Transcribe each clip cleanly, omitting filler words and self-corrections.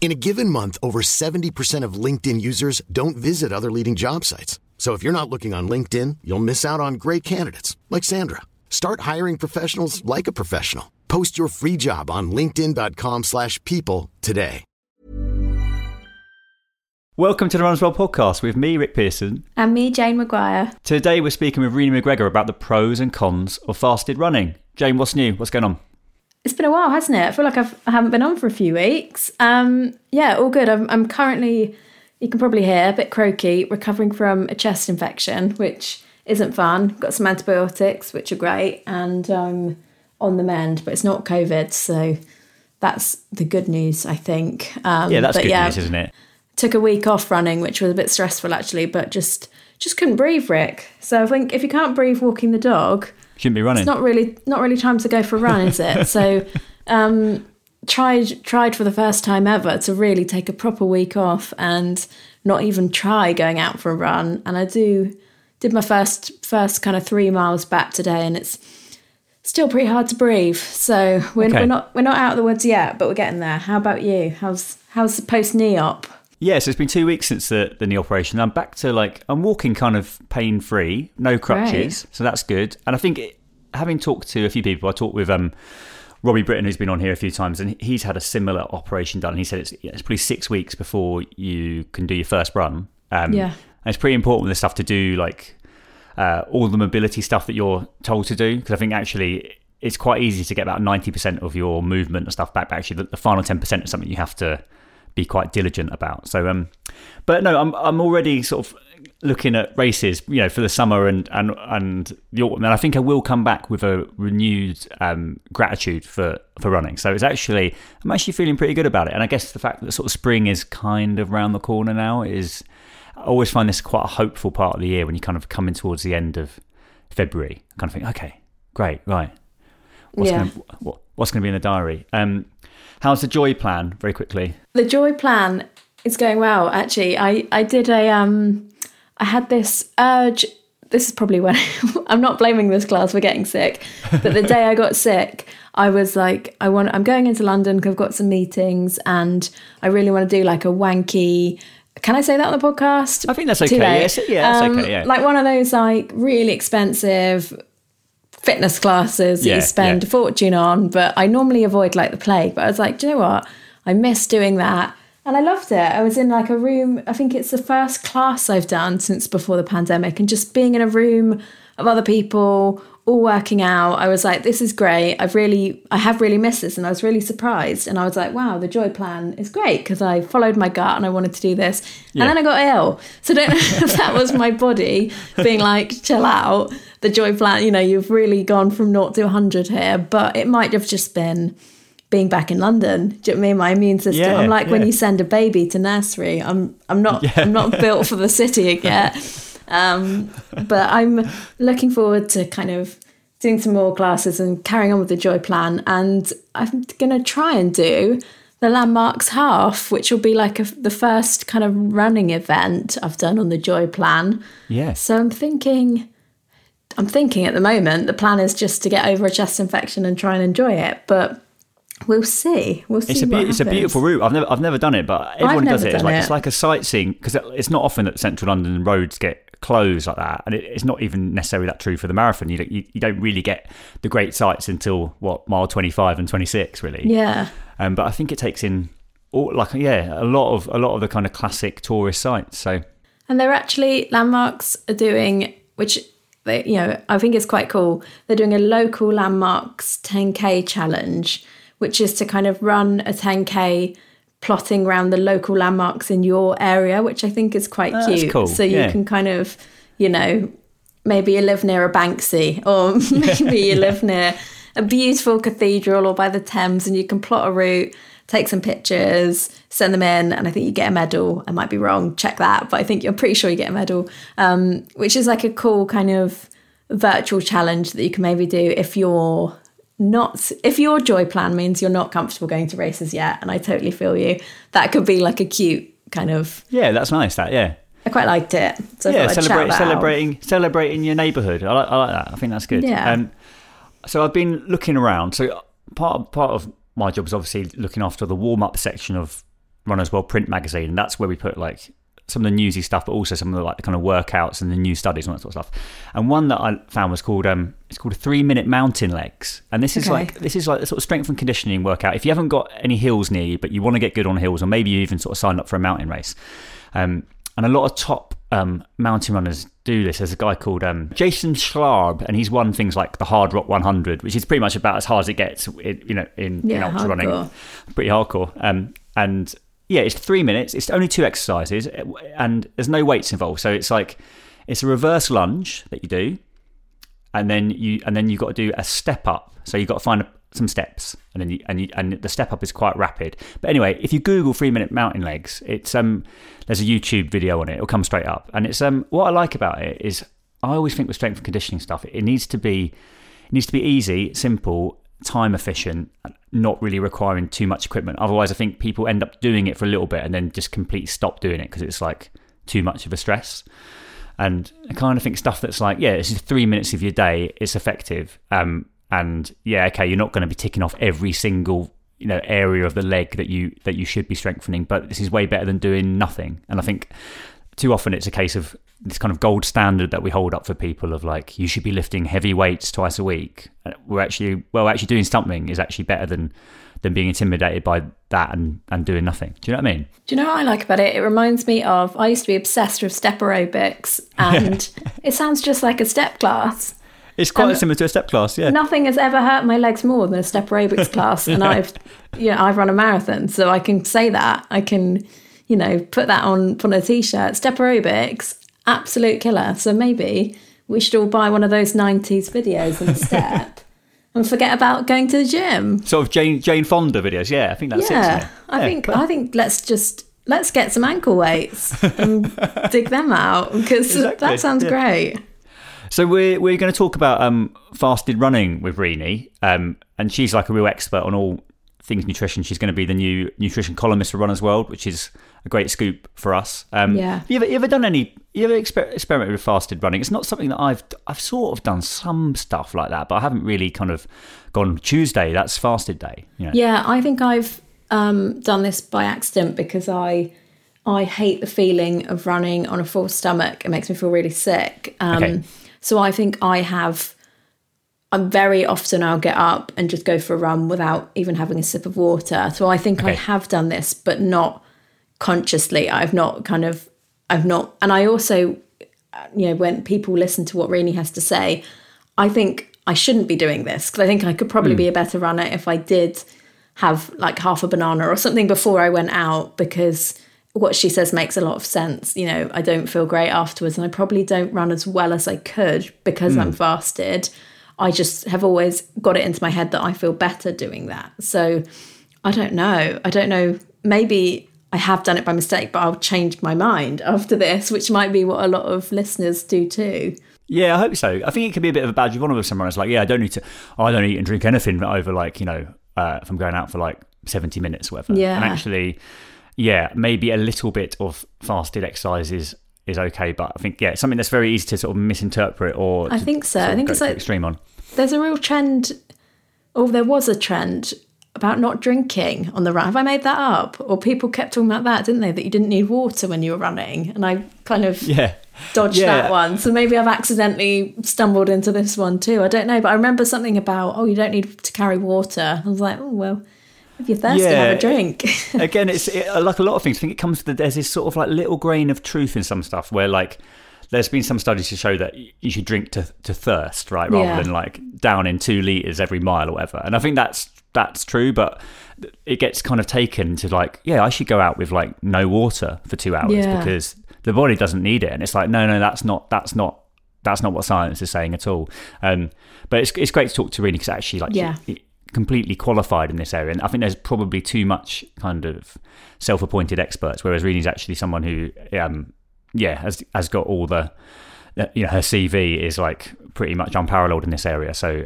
In a given month, over 70% of LinkedIn users don't visit other leading job sites. So if you're not looking on LinkedIn, you'll miss out on great candidates like Sandra. Start hiring professionals like a professional. Post your free job on linkedin.com/people today. Welcome to the Runners World podcast with me, Rick Pearson. And me, Jane McGuire. Today we're speaking with Renee McGregor about the pros and cons of fasted running. Jane, what's new? What's going on? It's been a while, hasn't it? I feel like I haven't been on for a few weeks. Yeah, all good. I'm currently, you can probably hear, a bit croaky, recovering from a chest infection, which isn't fun. Got some antibiotics, which are great, and I'm on the mend, but it's not COVID, so that's the good news, I think. That's good news, isn't it? Took a week off running, which was a bit stressful, actually, but just couldn't breathe, Rick. So I think if you can't breathe walking the dog... shouldn't be running. It's not really time to go for a run, is it? So tried for the first time ever to really take a proper week off and not even try going out for a run. And I did my first kind of 3 miles back today, and it's still pretty hard to breathe. So we're not out of the woods yet, but we're getting there. How about you? How's the post knee op? Yeah, so it's been 2 weeks since the knee operation. I'm back to I'm walking kind of pain-free, no crutches, right. So that's good. And I think having talked to a few people, I talked with Robbie Britton, who's been on here a few times, and he's had a similar operation done. And he said it's probably 6 weeks before you can do your first run. And it's pretty important with this stuff to do all the mobility stuff that you're told to do, because I think actually it's quite easy to get about 90% of your movement and stuff back, but actually the final 10% is something you have to be quite diligent about. So but no, I'm already sort of looking at races, you know, for the summer and the autumn, and I think I will come back with a renewed gratitude for running. So it's actually, I'm actually feeling pretty good about it. And I guess the fact that sort of spring is kind of round the corner now is, I always find this quite a hopeful part of the year when you kind of come in towards the end of February. I kind of think, okay, great, right, what's going to be in the diary? How's the joy plan, very quickly? The joy plan is going well, actually. I did I had this urge, this is probably when, I'm not blaming this class for getting sick, but the day I got sick, I was like, I'm going into London because I've got some meetings and I really want to do like a wanky, can I say that on the podcast? I think that's okay, yes. Yeah, that's okay, yeah. Like one of those like really expensive fitness classes that you spend a fortune on, but I normally avoid like the plague. But I was like, do you know what? I miss doing that. And I loved it. I was in like a room, I think it's the first class I've done since before the pandemic, and just being in a room of other people, all working out. I was like, this is great. I have really missed this. And I was really surprised. And I was like, wow, the joy plan is great because I followed my gut and I wanted to do this. Yeah. And then I got ill. So I don't know if that was my body being like, chill out. The joy plan, you know, you've really gone from 0 to 100 here, but it might have just been being back in London. Do you know what I mean? My immune system. Yeah, I'm like when you send a baby to nursery. I'm not built for the city yet. But I'm looking forward to kind of doing some more classes and carrying on with the joy plan. And I'm gonna try and do the Landmarks Half, which will be like the first kind of running event I've done on the joy plan. Yeah. So I'm thinking at the moment, the plan is just to get over a chest infection and try and enjoy it, but we'll see. We'll see. It's a beautiful route. I've never done it, but everyone does it. It's like a sightseeing, because it's not often that central London roads get closed like that, and it's not even necessarily that true for the marathon. You don't really get the great sights until mile 25 and 26, really. Yeah. But I think it takes in a lot of the kind of classic tourist sites. So. And they're actually Landmarks are doing, which. They, you know, I think it's quite cool. They're doing a local Landmarks 10K challenge, which is to kind of run a 10K plotting around the local landmarks in your area, which I think is quite cute. That's cool. So you can kind of, you know, maybe you live near a Banksy, or maybe you live near a beautiful cathedral or by the Thames, and you can plot a route, take some pictures, send them in, and I think you get a medal. I might be wrong, check that, but I think you're pretty sure you get a medal, which is like a cool kind of virtual challenge that you can maybe do if your joy plan means you're not comfortable going to races yet. And I totally feel you. That could be like a cute kind of... Yeah, that's nice, that, yeah. I quite liked it. So yeah, celebrating your neighbourhood. I like that. I think that's good. Yeah. So I've been looking around. So part of my job is obviously looking after the warm-up section of Runners World print magazine, and that's where we put like some of the newsy stuff, but also some of the like the kind of workouts and the new studies and that sort of stuff. And one that I found was called it's called 3-minute mountain legs, and this is like a sort of strength and conditioning workout. If you haven't got any hills near you, but you want to get good on hills, or maybe you even sort of signed up for a mountain race. And a lot of top mountain runners do this. There's a guy called Jason Schlarb, and he's won things like the Hard Rock 100, which is pretty much about as hard as it gets, in ultra running. Pretty hardcore. And yeah, it's 3 minutes. It's only 2 exercises, and there's no weights involved. So it's like it's a reverse lunge that you do, and then you've got to do a step up. So you've got to find some steps, and the step up is quite rapid. But anyway, if you Google 3-minute mountain legs, it's there's a YouTube video on it. It'll come straight up, and it's what I like about it is I always think with strength and conditioning stuff, it needs to be easy, simple, time efficient, not really requiring too much equipment. Otherwise, I think people end up doing it for a little bit and then just completely stop doing it because it's like too much of a stress. And I kind of think stuff that's like, yeah, this is 3 minutes of your day. It's effective. And yeah, okay, you're not going to be ticking off every single area of the leg that you should be strengthening, but this is way better than doing nothing. And I think too often it's a case of this kind of gold standard that we hold up for people of like, you should be lifting heavy weights twice a week. We're actually doing something is actually better than being intimidated by that and doing nothing. Do you know what I mean? Do you know what I like about it? It reminds me of, I used to be obsessed with step aerobics, and it sounds just like a step class. It's quite similar to a step class, yeah. Nothing has ever hurt my legs more than a step aerobics class, and I've run a marathon, so I can say that. I can, put that on a t-shirt. Step aerobics, absolute killer. So maybe we should all buy one of those 90s videos and step and forget about going to the gym. Sort of Jane Fonda videos, yeah. I think that's it. Isn't it? I think let's get some ankle weights and dig them out, because that sounds great. So we're going to talk about fasted running with Renee, and she's like a real expert on all things nutrition. She's going to be the new nutrition columnist for Runners World, which is a great scoop for us. Yeah. You ever experimented with fasted running? It's not something that I've sort of done some stuff like that, but I haven't really kind of gone Tuesday, that's fasted day. You know? Yeah, I think I've done this by accident because I hate the feeling of running on a full stomach. It makes me feel really sick. Okay. So I think I'm very often I'll get up and just go for a run without even having a sip of water. So I think I have done this, but not consciously. And I also, when people listen to what Renee has to say, I think I shouldn't be doing this, because I think I could probably be a better runner if I did have like half a banana or something before I went out, because what she says makes a lot of sense. I don't feel great afterwards, and I probably don't run as well as I could because I'm fasted. I just have always got it into my head that I feel better doing that. So I don't know. Maybe I have done it by mistake, but I'll change my mind after this, which might be what a lot of listeners do too. Yeah, I hope so. I think it could be a bit of a badge of honour with someone. It's like, yeah, I don't eat and drink anything over like, if I'm going out for like 70 minutes or whatever. Yeah. And actually... yeah, maybe a little bit of fasted exercise is okay, but I think, yeah, it's something that's very easy to sort of misinterpret or... I think so. I think it's like... extreme on. There's a real trend, or there was a trend about not drinking on the run. Have I made that up? Or people kept talking about that, didn't they? That you didn't need water when you were running. And I kind of dodged that one. So maybe I've accidentally stumbled into this one too. I don't know, but I remember something about, you don't need to carry water. I was like, if you're thirsty, have a drink. Again, it's like a lot of things. I think it comes to there's this sort of like little grain of truth in some stuff where like there's been some studies to show that you should drink to thirst, right? Rather than like down in 2 litres every mile or whatever. And I think that's that's true, but it gets kind of taken to like, yeah, I should go out with like no water for 2 hours because the body doesn't need it. And it's like, no, that's not what science is saying at all. But it's great to talk to Renee, because actually like completely qualified in this area, and I think there's probably too much kind of self-appointed experts, whereas Renee's actually someone who has got all the, you know, her CV is like pretty much unparalleled in this area. So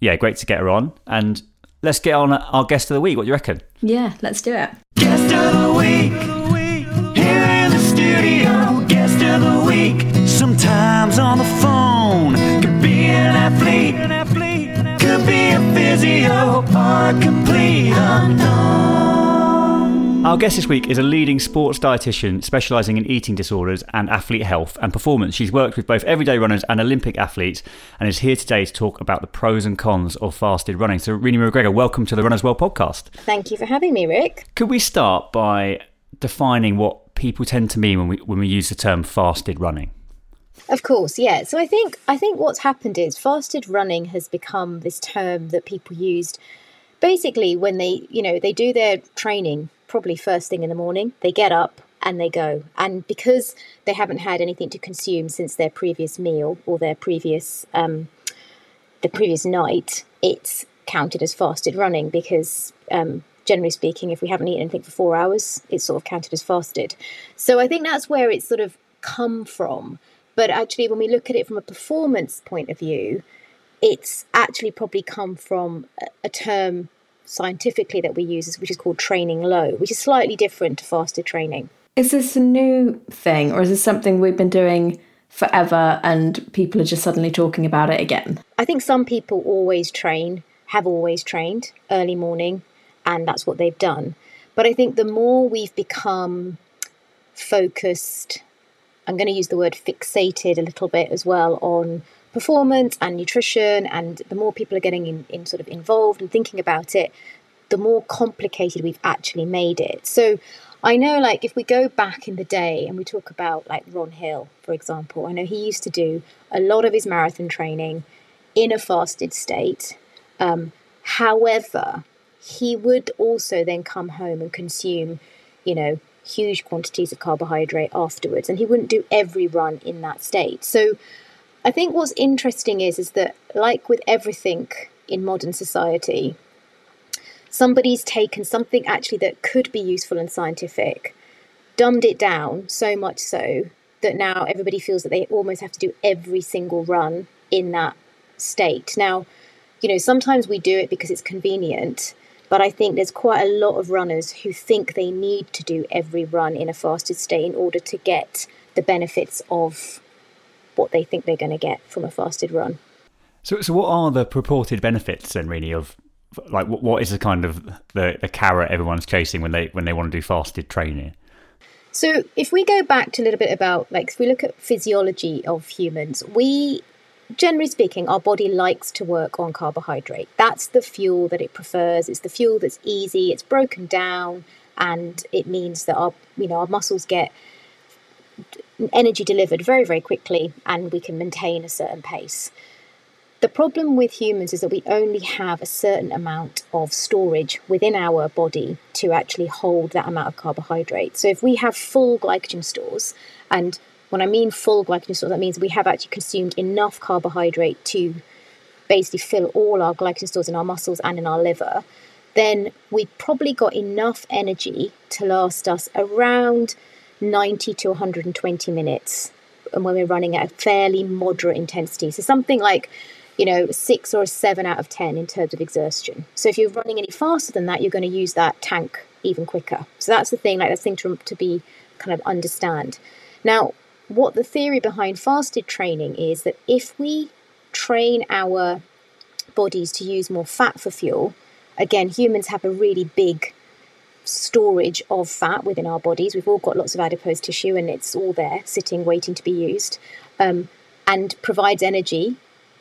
great to get her on, and let's get on our guest of the week. What do you reckon? Yeah, let's do it. Guest of the week, here in the studio. Guest of the week, sometimes on the phone. Could be an athlete, could be a physio, or complete unknown. Our guest this week is a leading sports dietitian specialising in eating disorders and athlete health and performance. She's worked with both everyday runners and Olympic athletes, and is here today to talk about the pros and cons of fasted running. So, Renee McGregor, welcome to the Runners World podcast. Thank you for having me, Rick. Could we start by defining what people tend to mean when we use the term fasted running? Of course, yeah. So I think what's happened is fasted running has become this term that people used basically when they, you know, they do their training probably first thing in the morning, they get up and they go. And because they haven't had anything to consume since their previous meal or their previous night, it's counted as fasted running because generally speaking, if we haven't eaten anything for 4 hours, it's sort of counted as fasted. So I think that's where it's sort of come from. But actually, when we look at it from a performance point of view, it's actually probably come from a term scientifically that we use, which is called training low, which is slightly different to fasted training. Is this a new thing, or is this something we've been doing forever and people are just suddenly talking about it again? I think some people have always trained early morning, and that's what they've done. But I think the more we've become focused, I'm going to use the word fixated a little bit as well, on performance and nutrition, and the more people are getting in sort of involved and thinking about it, the more complicated we've actually made it. So I know, like, if we go back in the day and we talk about like Ron Hill, for example, I know he used to do a lot of his marathon training in a fasted state. However, he would also then come home and consume, you know, huge quantities of carbohydrate afterwards, and he wouldn't do every run in that state. So I think what's interesting is that, like with everything in modern society, somebody's taken something actually that could be useful and scientific, dumbed it down so much so that now everybody feels that they almost have to do every single run in that state. Now, you know, sometimes we do it because it's convenient, but I think there's quite a lot of runners who think they need to do every run in a fasted state in order to get the benefits of what they think they're going to get from a fasted run. So what are the purported benefits then, really, of like what is the kind of the carrot everyone's chasing when they want to do fasted training? So if we go back to a little bit about, like, if we look at physiology of humans, we generally speaking, our body likes to work on carbohydrate. That's the fuel that it prefers. It's the fuel that's easy. It's broken down, and it means that our muscles get energy delivered very, very quickly, and we can maintain a certain pace. The problem with humans is that we only have a certain amount of storage within our body to actually hold that amount of carbohydrate. So if we have full glycogen stores, and when I mean full glycogen stores, that means we have actually consumed enough carbohydrate to basically fill all our glycogen stores in our muscles and in our liver, then we probably got enough energy to last us around 90 to 120 minutes, and when we're running at a fairly moderate intensity. So something like, you know, 6 or 7 out of 10 in terms of exertion. So if you're running any faster than that, you're going to use that tank even quicker. So that's the thing, like, that's the thing to be kind of understand. Now, what the theory behind fasted training is that if we train our bodies to use more fat for fuel, again, humans have a really big storage of fat within our bodies. We've all got lots of adipose tissue, and it's all there sitting, waiting to be used, and provides energy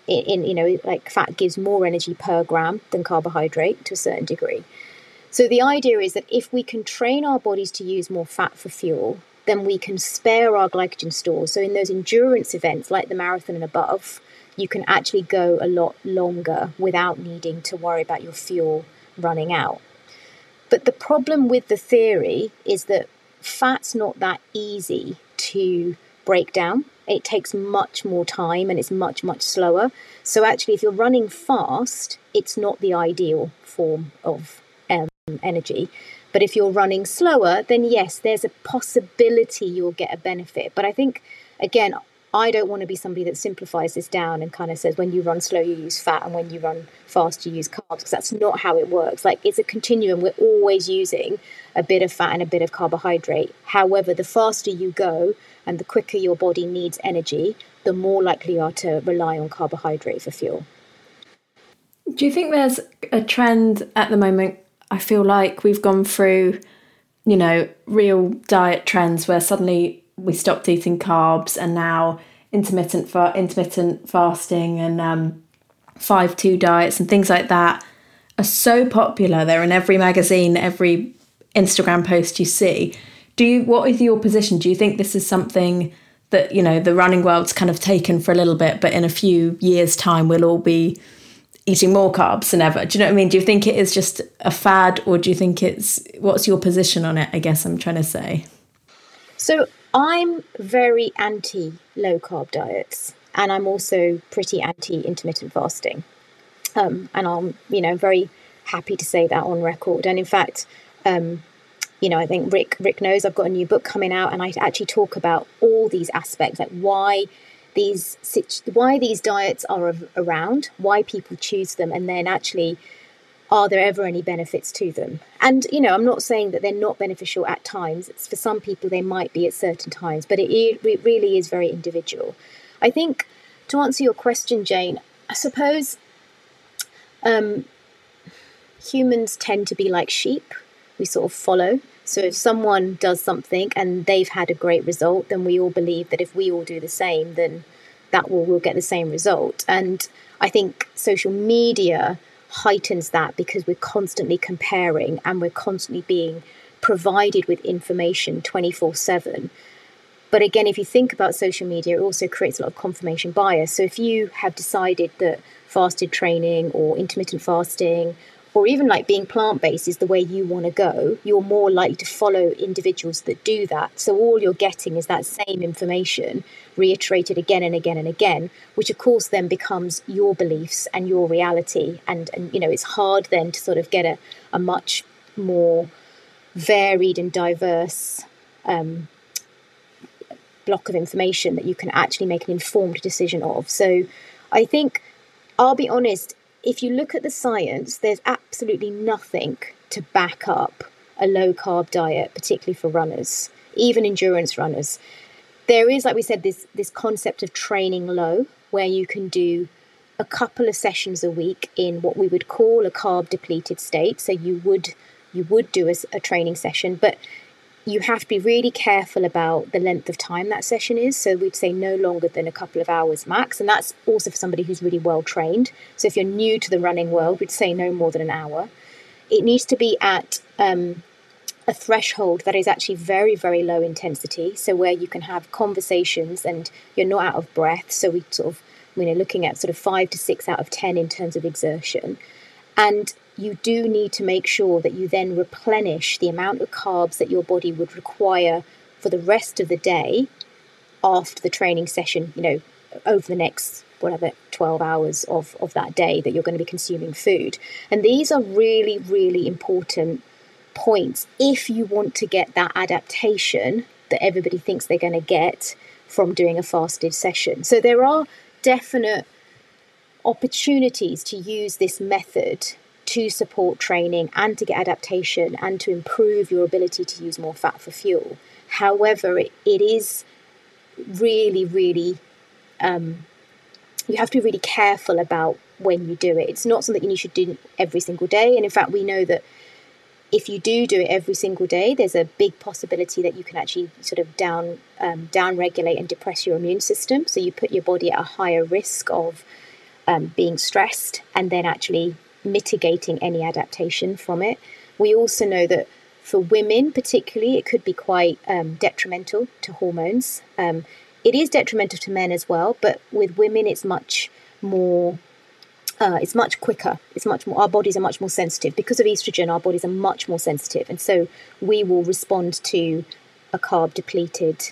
in, you know, like fat gives more energy per gram than carbohydrate to a certain degree. So the idea is that if we can train our bodies to use more fat for fuel, then we can spare our glycogen stores. So in those endurance events like the marathon and above, you can actually go a lot longer without needing to worry about your fuel running out. But the problem with the theory is that fat's not that easy to break down. It takes much more time and it's much, much slower. So actually, if you're running fast, it's not the ideal form of energy. But if you're running slower, then yes, there's a possibility you'll get a benefit. But I think, again, I don't want to be somebody that simplifies this down and kind of says when you run slow, you use fat, and when you run fast, you use carbs, because that's not how it works. Like, it's a continuum. We're always using a bit of fat and a bit of carbohydrate. However, the faster you go and the quicker your body needs energy, the more likely you are to rely on carbohydrate for fuel. Do you think there's a trend at the moment? I feel like we've gone through, you know, real diet trends where suddenly we stopped eating carbs, and now intermittent fasting and 5-2 diets and things like that are so popular. They're in every magazine, every Instagram post you see. What is your position? Do you think this is something that, you know, the running world's kind of taken for a little bit, but in a few years' time we'll all be eating more carbs than ever? Do you know what I mean? Do you think it is just a fad, or do you think what's your position on it, I guess I'm trying to say? So I'm very anti low carb diets, and I'm also pretty anti intermittent fasting. And I'm, you know, very happy to say that on record. And in fact, you know, I think Rick knows I've got a new book coming out, and I actually talk about all these aspects, like why these diets are around, why people choose them, and then actually, are there ever any benefits to them? And, you know, I'm not saying that they're not beneficial at times. It's for some people, they might be at certain times, but it really is very individual. I think, to answer your question, Jane, I suppose humans tend to be like sheep. We sort of follow. So if someone does something and they've had a great result, then we all believe that if we all do the same, then we'll get the same result. And I think social media heightens that, because we're constantly comparing and we're constantly being provided with information 24/7. But again, if you think about social media, it also creates a lot of confirmation bias. So if you have decided that fasted training or intermittent fasting, or even like being plant-based, is the way you want to go, you're more likely to follow individuals that do that. So all you're getting is that same information reiterated again and again and again, which of course then becomes your beliefs and your reality. And you know, it's hard then to sort of get a much more varied and diverse block of information that you can actually make an informed decision of. So I think, I'll be honest, if you look at the science, there's absolutely nothing to back up a low-carb diet, particularly for runners, even endurance runners. There is, like we said, this concept of training low, where you can do a couple of sessions a week in what we would call a carb-depleted state. So you would do a training session, but you have to be really careful about the length of time that session is. So we'd say no longer than a couple of hours max. And that's also for somebody who's really well trained. So if you're new to the running world, we'd say no more than an hour. It needs to be at a threshold that is actually very, very low intensity. So where you can have conversations and you're not out of breath. So we sort of, you know, looking at sort of 5 to 6 out of 10 in terms of exertion. And you do need to make sure that you then replenish the amount of carbs that your body would require for the rest of the day after the training session, you know, over the next, whatever, 12 hours of that day that you're going to be consuming food. And these are really, really important points if you want to get that adaptation that everybody thinks they're going to get from doing a fasted session. So there are definite opportunities to use this method to support training and to get adaptation and to improve your ability to use more fat for fuel. However, it is really, really, you have to be really careful about when you do it. It's not something you should do every single day. And in fact, we know that if you do it every single day, there's a big possibility that you can actually sort of down regulate and depress your immune system. So you put your body at a higher risk of being stressed and then actually mitigating any adaptation from it. We also know that for women particularly, it could be quite detrimental to hormones. It is detrimental to men as well, but with women it's much more It's much quicker. It's much more. Our bodies are much more sensitive because of estrogen. Our bodies are much more sensitive, and so we will respond to a carb depleted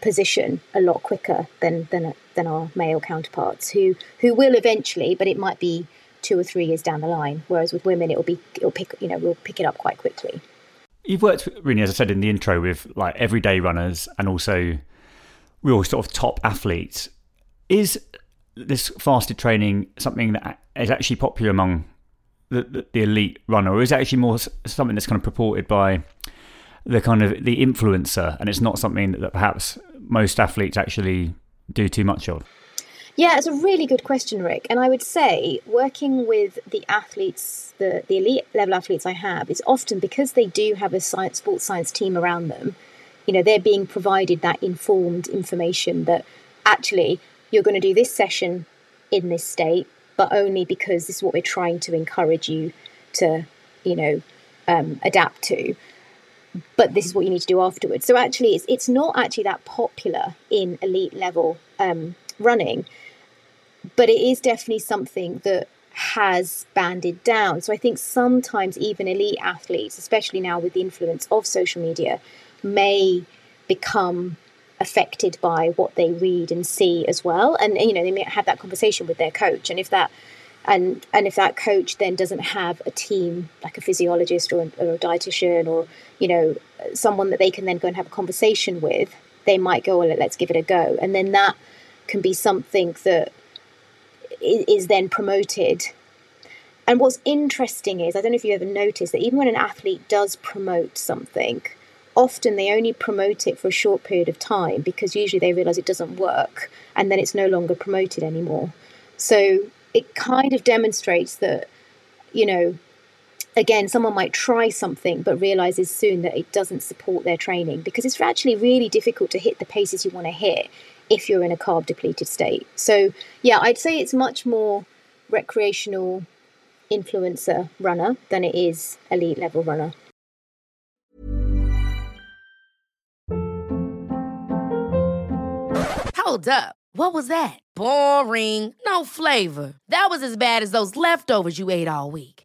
position a lot quicker than our male counterparts who will eventually, but it might be 2 or 3 years down the line. Whereas with women, we'll pick it up quite quickly. You've worked, really, as I said in the intro, with like everyday runners and also real sort of top athletes. Is this fasted training something that is actually popular among the elite runner, or is it actually more something that's kind of purported by the kind of the influencer, and it's not something that perhaps most athletes actually do too much of? Yeah, it's a really good question, Rick. And I would say working with the athletes, the elite level athletes I have, it's often because they do have a sports science team around them. You know, they're being provided that informed information that actually you're going to do this session in this state, but only because this is what we're trying to encourage you to, adapt to. But this is what you need to do afterwards. So actually, it's not actually that popular in elite level running, but it is definitely something that has banded down. So I think sometimes even elite athletes, especially now with the influence of social media, may become affected by what they read and see as well. And, they may have that conversation with their coach. And if that coach then doesn't have a team, like a physiologist or a dietitian or, someone that they can then go and have a conversation with, they might go, well, let's give it a go. And then that can be something that is then promoted. And what's interesting is, I don't know if you ever noticed that even when an athlete does promote something, often they only promote it for a short period of time because usually they realise it doesn't work and then it's no longer promoted anymore. So it kind of demonstrates that, again, someone might try something but realises soon that it doesn't support their training, because it's actually really difficult to hit the paces you want to hit if you're in a carb depleted state. So yeah, I'd say it's much more recreational influencer runner than it is elite level runner. Hold up. What was that? Boring. No flavor. That was as bad as those leftovers you ate all week.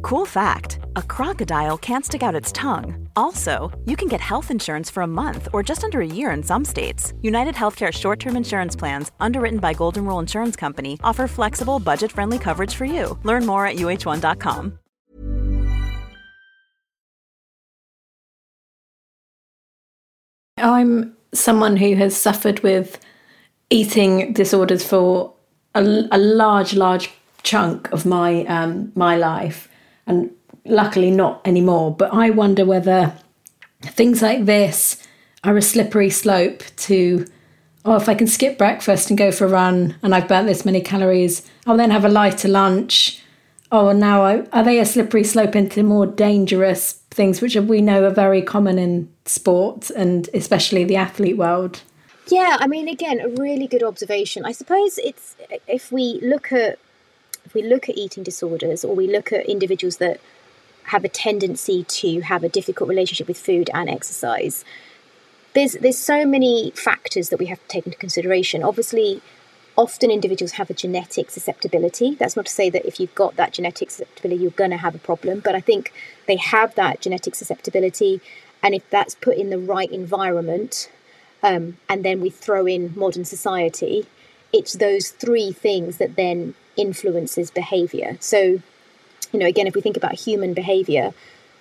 Cool fact, a crocodile can't stick out its tongue. Also, you can get health insurance for a month or just under a year in some states. United Healthcare short-term insurance plans, underwritten by Golden Rule Insurance Company, offer flexible, budget-friendly coverage for you. Learn more at uh1.com. I'm someone who has suffered with eating disorders for a large chunk of my my life. And luckily not anymore. But I wonder whether things like this are a slippery slope to, if I can skip breakfast and go for a run and I've burnt this many calories, I'll then have a lighter lunch. Are they a slippery slope into more dangerous things, which we know are very common in sport and especially the athlete world? Yeah, I mean, again, a really good observation. I suppose it's, if we look at eating disorders, or we look at individuals that have a tendency to have a difficult relationship with food and exercise, there's so many factors that we have to take into consideration. Obviously, often individuals have a genetic susceptibility. That's not to say that if you've got that genetic susceptibility, you're going to have a problem, but I think they have that genetic susceptibility. And if that's put in the right environment, and then we throw in modern society, it's those three things that then influences behavior. So, again, if we think about human behavior,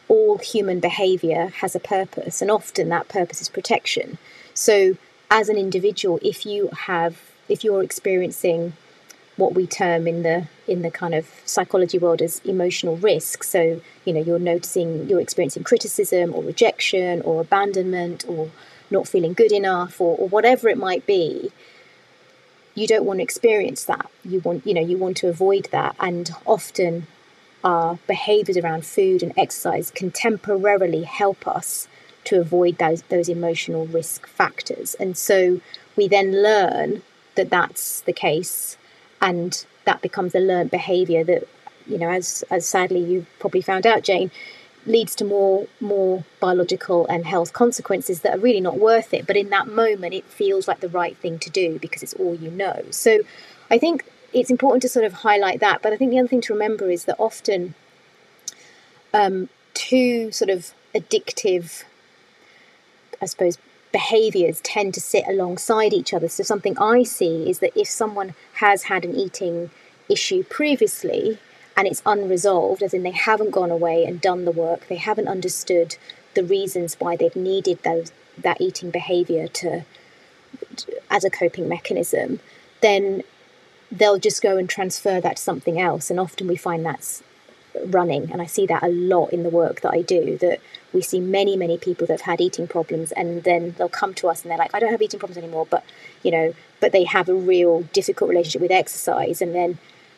all human behavior has a purpose, and often that purpose is protection. So as an individual, if you're experiencing what we term in the kind of psychology world as emotional risk, so you're experiencing criticism or rejection or abandonment or not feeling good enough or whatever it might be, you don't want to experience that. You want to avoid that, and often our behaviours around food and exercise can temporarily help us to avoid those emotional risk factors. And so we then learn that that's the case, and that becomes a learned behaviour that, as sadly you've probably found out, Jane, leads to more biological and health consequences that are really not worth it. But in that moment, it feels like the right thing to do because it's all you know. So I think it's important to sort of highlight that. But I think the other thing to remember is that often two sort of addictive, I suppose, behaviours tend to sit alongside each other. So something I see is that if someone has had an eating issue previously, and it's unresolved, as in they haven't gone away and done the work, they haven't understood the reasons why they've needed that eating behaviour as a coping mechanism, then they'll just go and transfer that to something else. And often we find that's running. And I see that a lot in the work that I do, that we see many, many people that have had eating problems, and then they'll come to us and they're like, I don't have eating problems anymore, but they have a real difficult relationship with exercise. And then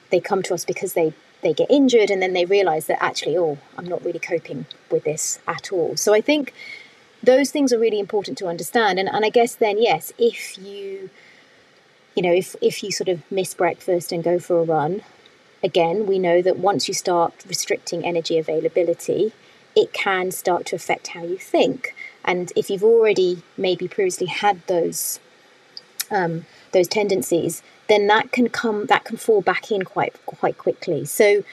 they come to us because they get injured, and then they realise that actually, I'm not really coping with this at all. So I think those things are really important to understand. And I guess then, yes, if you sort of miss breakfast and go for a run, again, we know that once you start restricting energy availability, it can start to affect how you think. And if you've already maybe previously had those tendencies, then that can fall back in quite quickly. So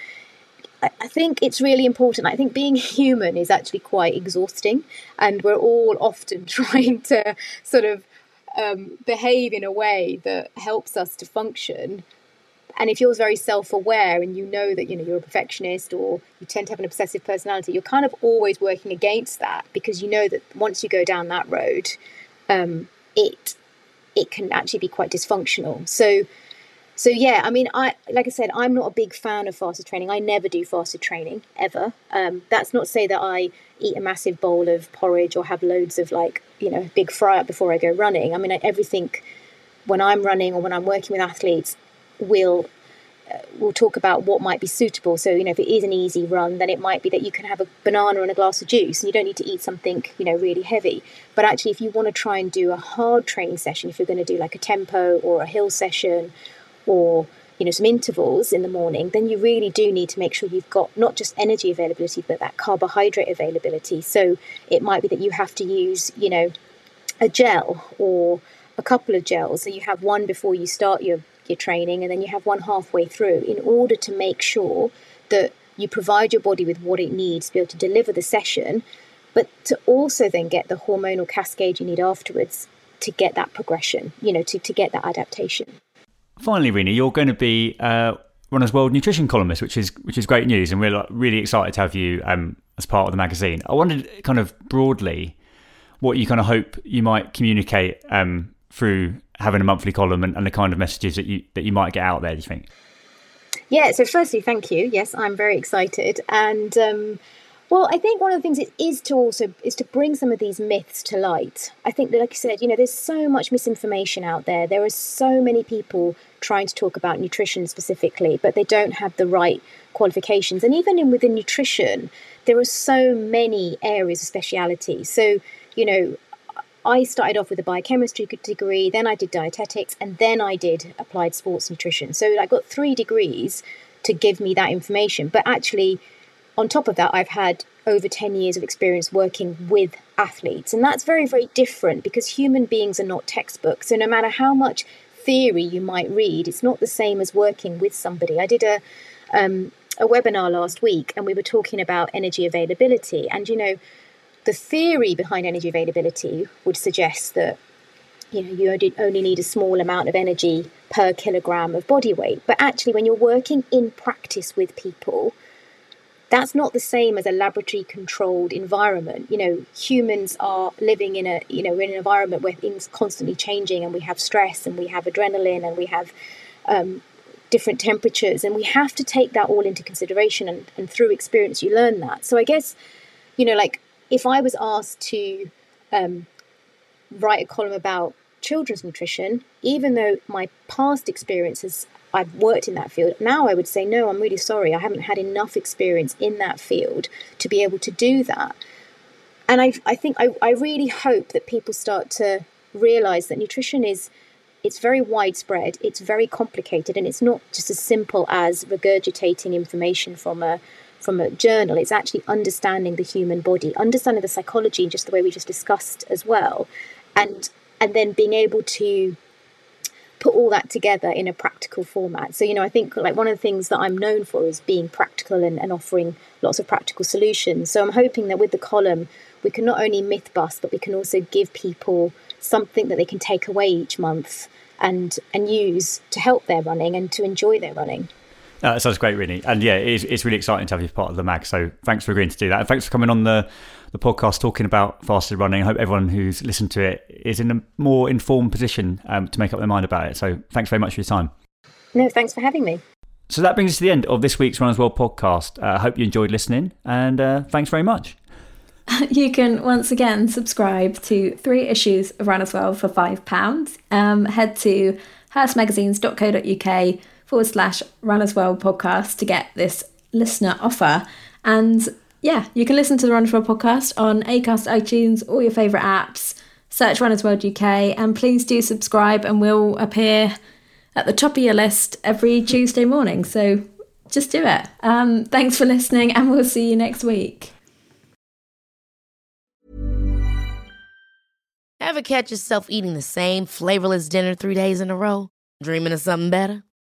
I think it's really important. I think being human is actually quite exhausting, and we're all often trying to sort of behave in a way that helps us to function. And if you're very self-aware and you know that you're a perfectionist or you tend to have an obsessive personality, you're kind of always working against that, because you know that once you go down that road, it can actually be quite dysfunctional. So yeah, I mean, like I said, I'm not a big fan of fasted training. I never do fasted training ever. That's not to say that I eat a massive bowl of porridge or have loads of big fry up before I go running. I mean, everything when I'm running or when I'm working with athletes, we'll talk about what might be suitable. So, if it is an easy run, then it might be that you can have a banana and a glass of juice and you don't need to eat something, really heavy. But actually, if you want to try and do a hard training session, if you're going to do like a tempo or a hill session or, some intervals in the morning, then you really do need to make sure you've got not just energy availability, but that carbohydrate availability. So it might be that you have to use, a gel or a couple of gels. So you have one before you start your training, and then you have one halfway through, in order to make sure that you provide your body with what it needs to be able to deliver the session, but to also then get the hormonal cascade you need afterwards to get that progression, to get that adaptation. Finally, Rena, you're going to be Runner's World nutrition columnist, which is great news, and we're really excited to have you as part of the magazine. I wondered kind of broadly what you kind of hope you might communicate through having a monthly column and the kind of messages that you might get out there, do you think? Yeah, so firstly, thank you. Yes, I'm very excited. And, I think one of the things is to bring some of these myths to light. I think that, like I said, there's so much misinformation out there. There are so many people trying to talk about nutrition specifically, but they don't have the right qualifications. And even within nutrition, there are so many areas of speciality. So, I started off with a biochemistry degree, then I did dietetics, and then I did applied sports nutrition. So I got 3 degrees to give me that information. But actually, on top of that, I've had over 10 years of experience working with athletes. And that's very, very different, because human beings are not textbooks. So no matter how much theory you might read, it's not the same as working with somebody. I did a webinar last week, and we were talking about energy availability. And, the theory behind energy availability would suggest that you only need a small amount of energy per kilogram of body weight. But actually, when you're working in practice with people, That's not the same as a laboratory controlled environment. You know, humans are living in a, you know, in an environment where things constantly changing, and we have stress and we have adrenaline and we have different temperatures, and we have to take that all into consideration, and through experience you learn that. So I guess, you know, like if I was asked to write a column about children's nutrition, even though my past experiences, I've worked in that field, now I would say, no, I'm really sorry, I haven't had enough experience in that field to be able to do that. And I think I really hope that people start to realize that nutrition is, it's very widespread, it's very complicated, and it's not just as simple as regurgitating information from a journal. It's actually understanding the human body, understanding the psychology, just the way we just discussed as well, and then being able to put all that together in a practical format. So, you know, I think like one of the things that I'm known for is being practical and offering lots of practical solutions. So I'm hoping that with the column, we can not only myth bust, but we can also give people something that they can take away each month and use to help their running and to enjoy their running. That sounds great, Renee. And yeah, it's really exciting to have you part of the mag. So thanks for agreeing to do that. And thanks for coming on the podcast talking about fasted running. I hope everyone who's listened to it is in a more informed position to make up their mind about it. So thanks very much for your time. No, thanks for having me. So that brings us to the end of this week's Runners World podcast. I hope you enjoyed listening, and thanks very much. You can once again subscribe to 3 issues of Runners World for £5. Head to hearstmagazines.co.uk/Runners World podcast to get this listener offer. And yeah, you can listen to the Runners World podcast on Acast, iTunes, all your favourite apps. Search Runners World UK, and please do subscribe, and we'll appear at the top of your list every Tuesday morning. So just do it. Thanks for listening, and we'll see you next week. Ever catch yourself eating the same flavourless dinner 3 days in a row? Dreaming of something better?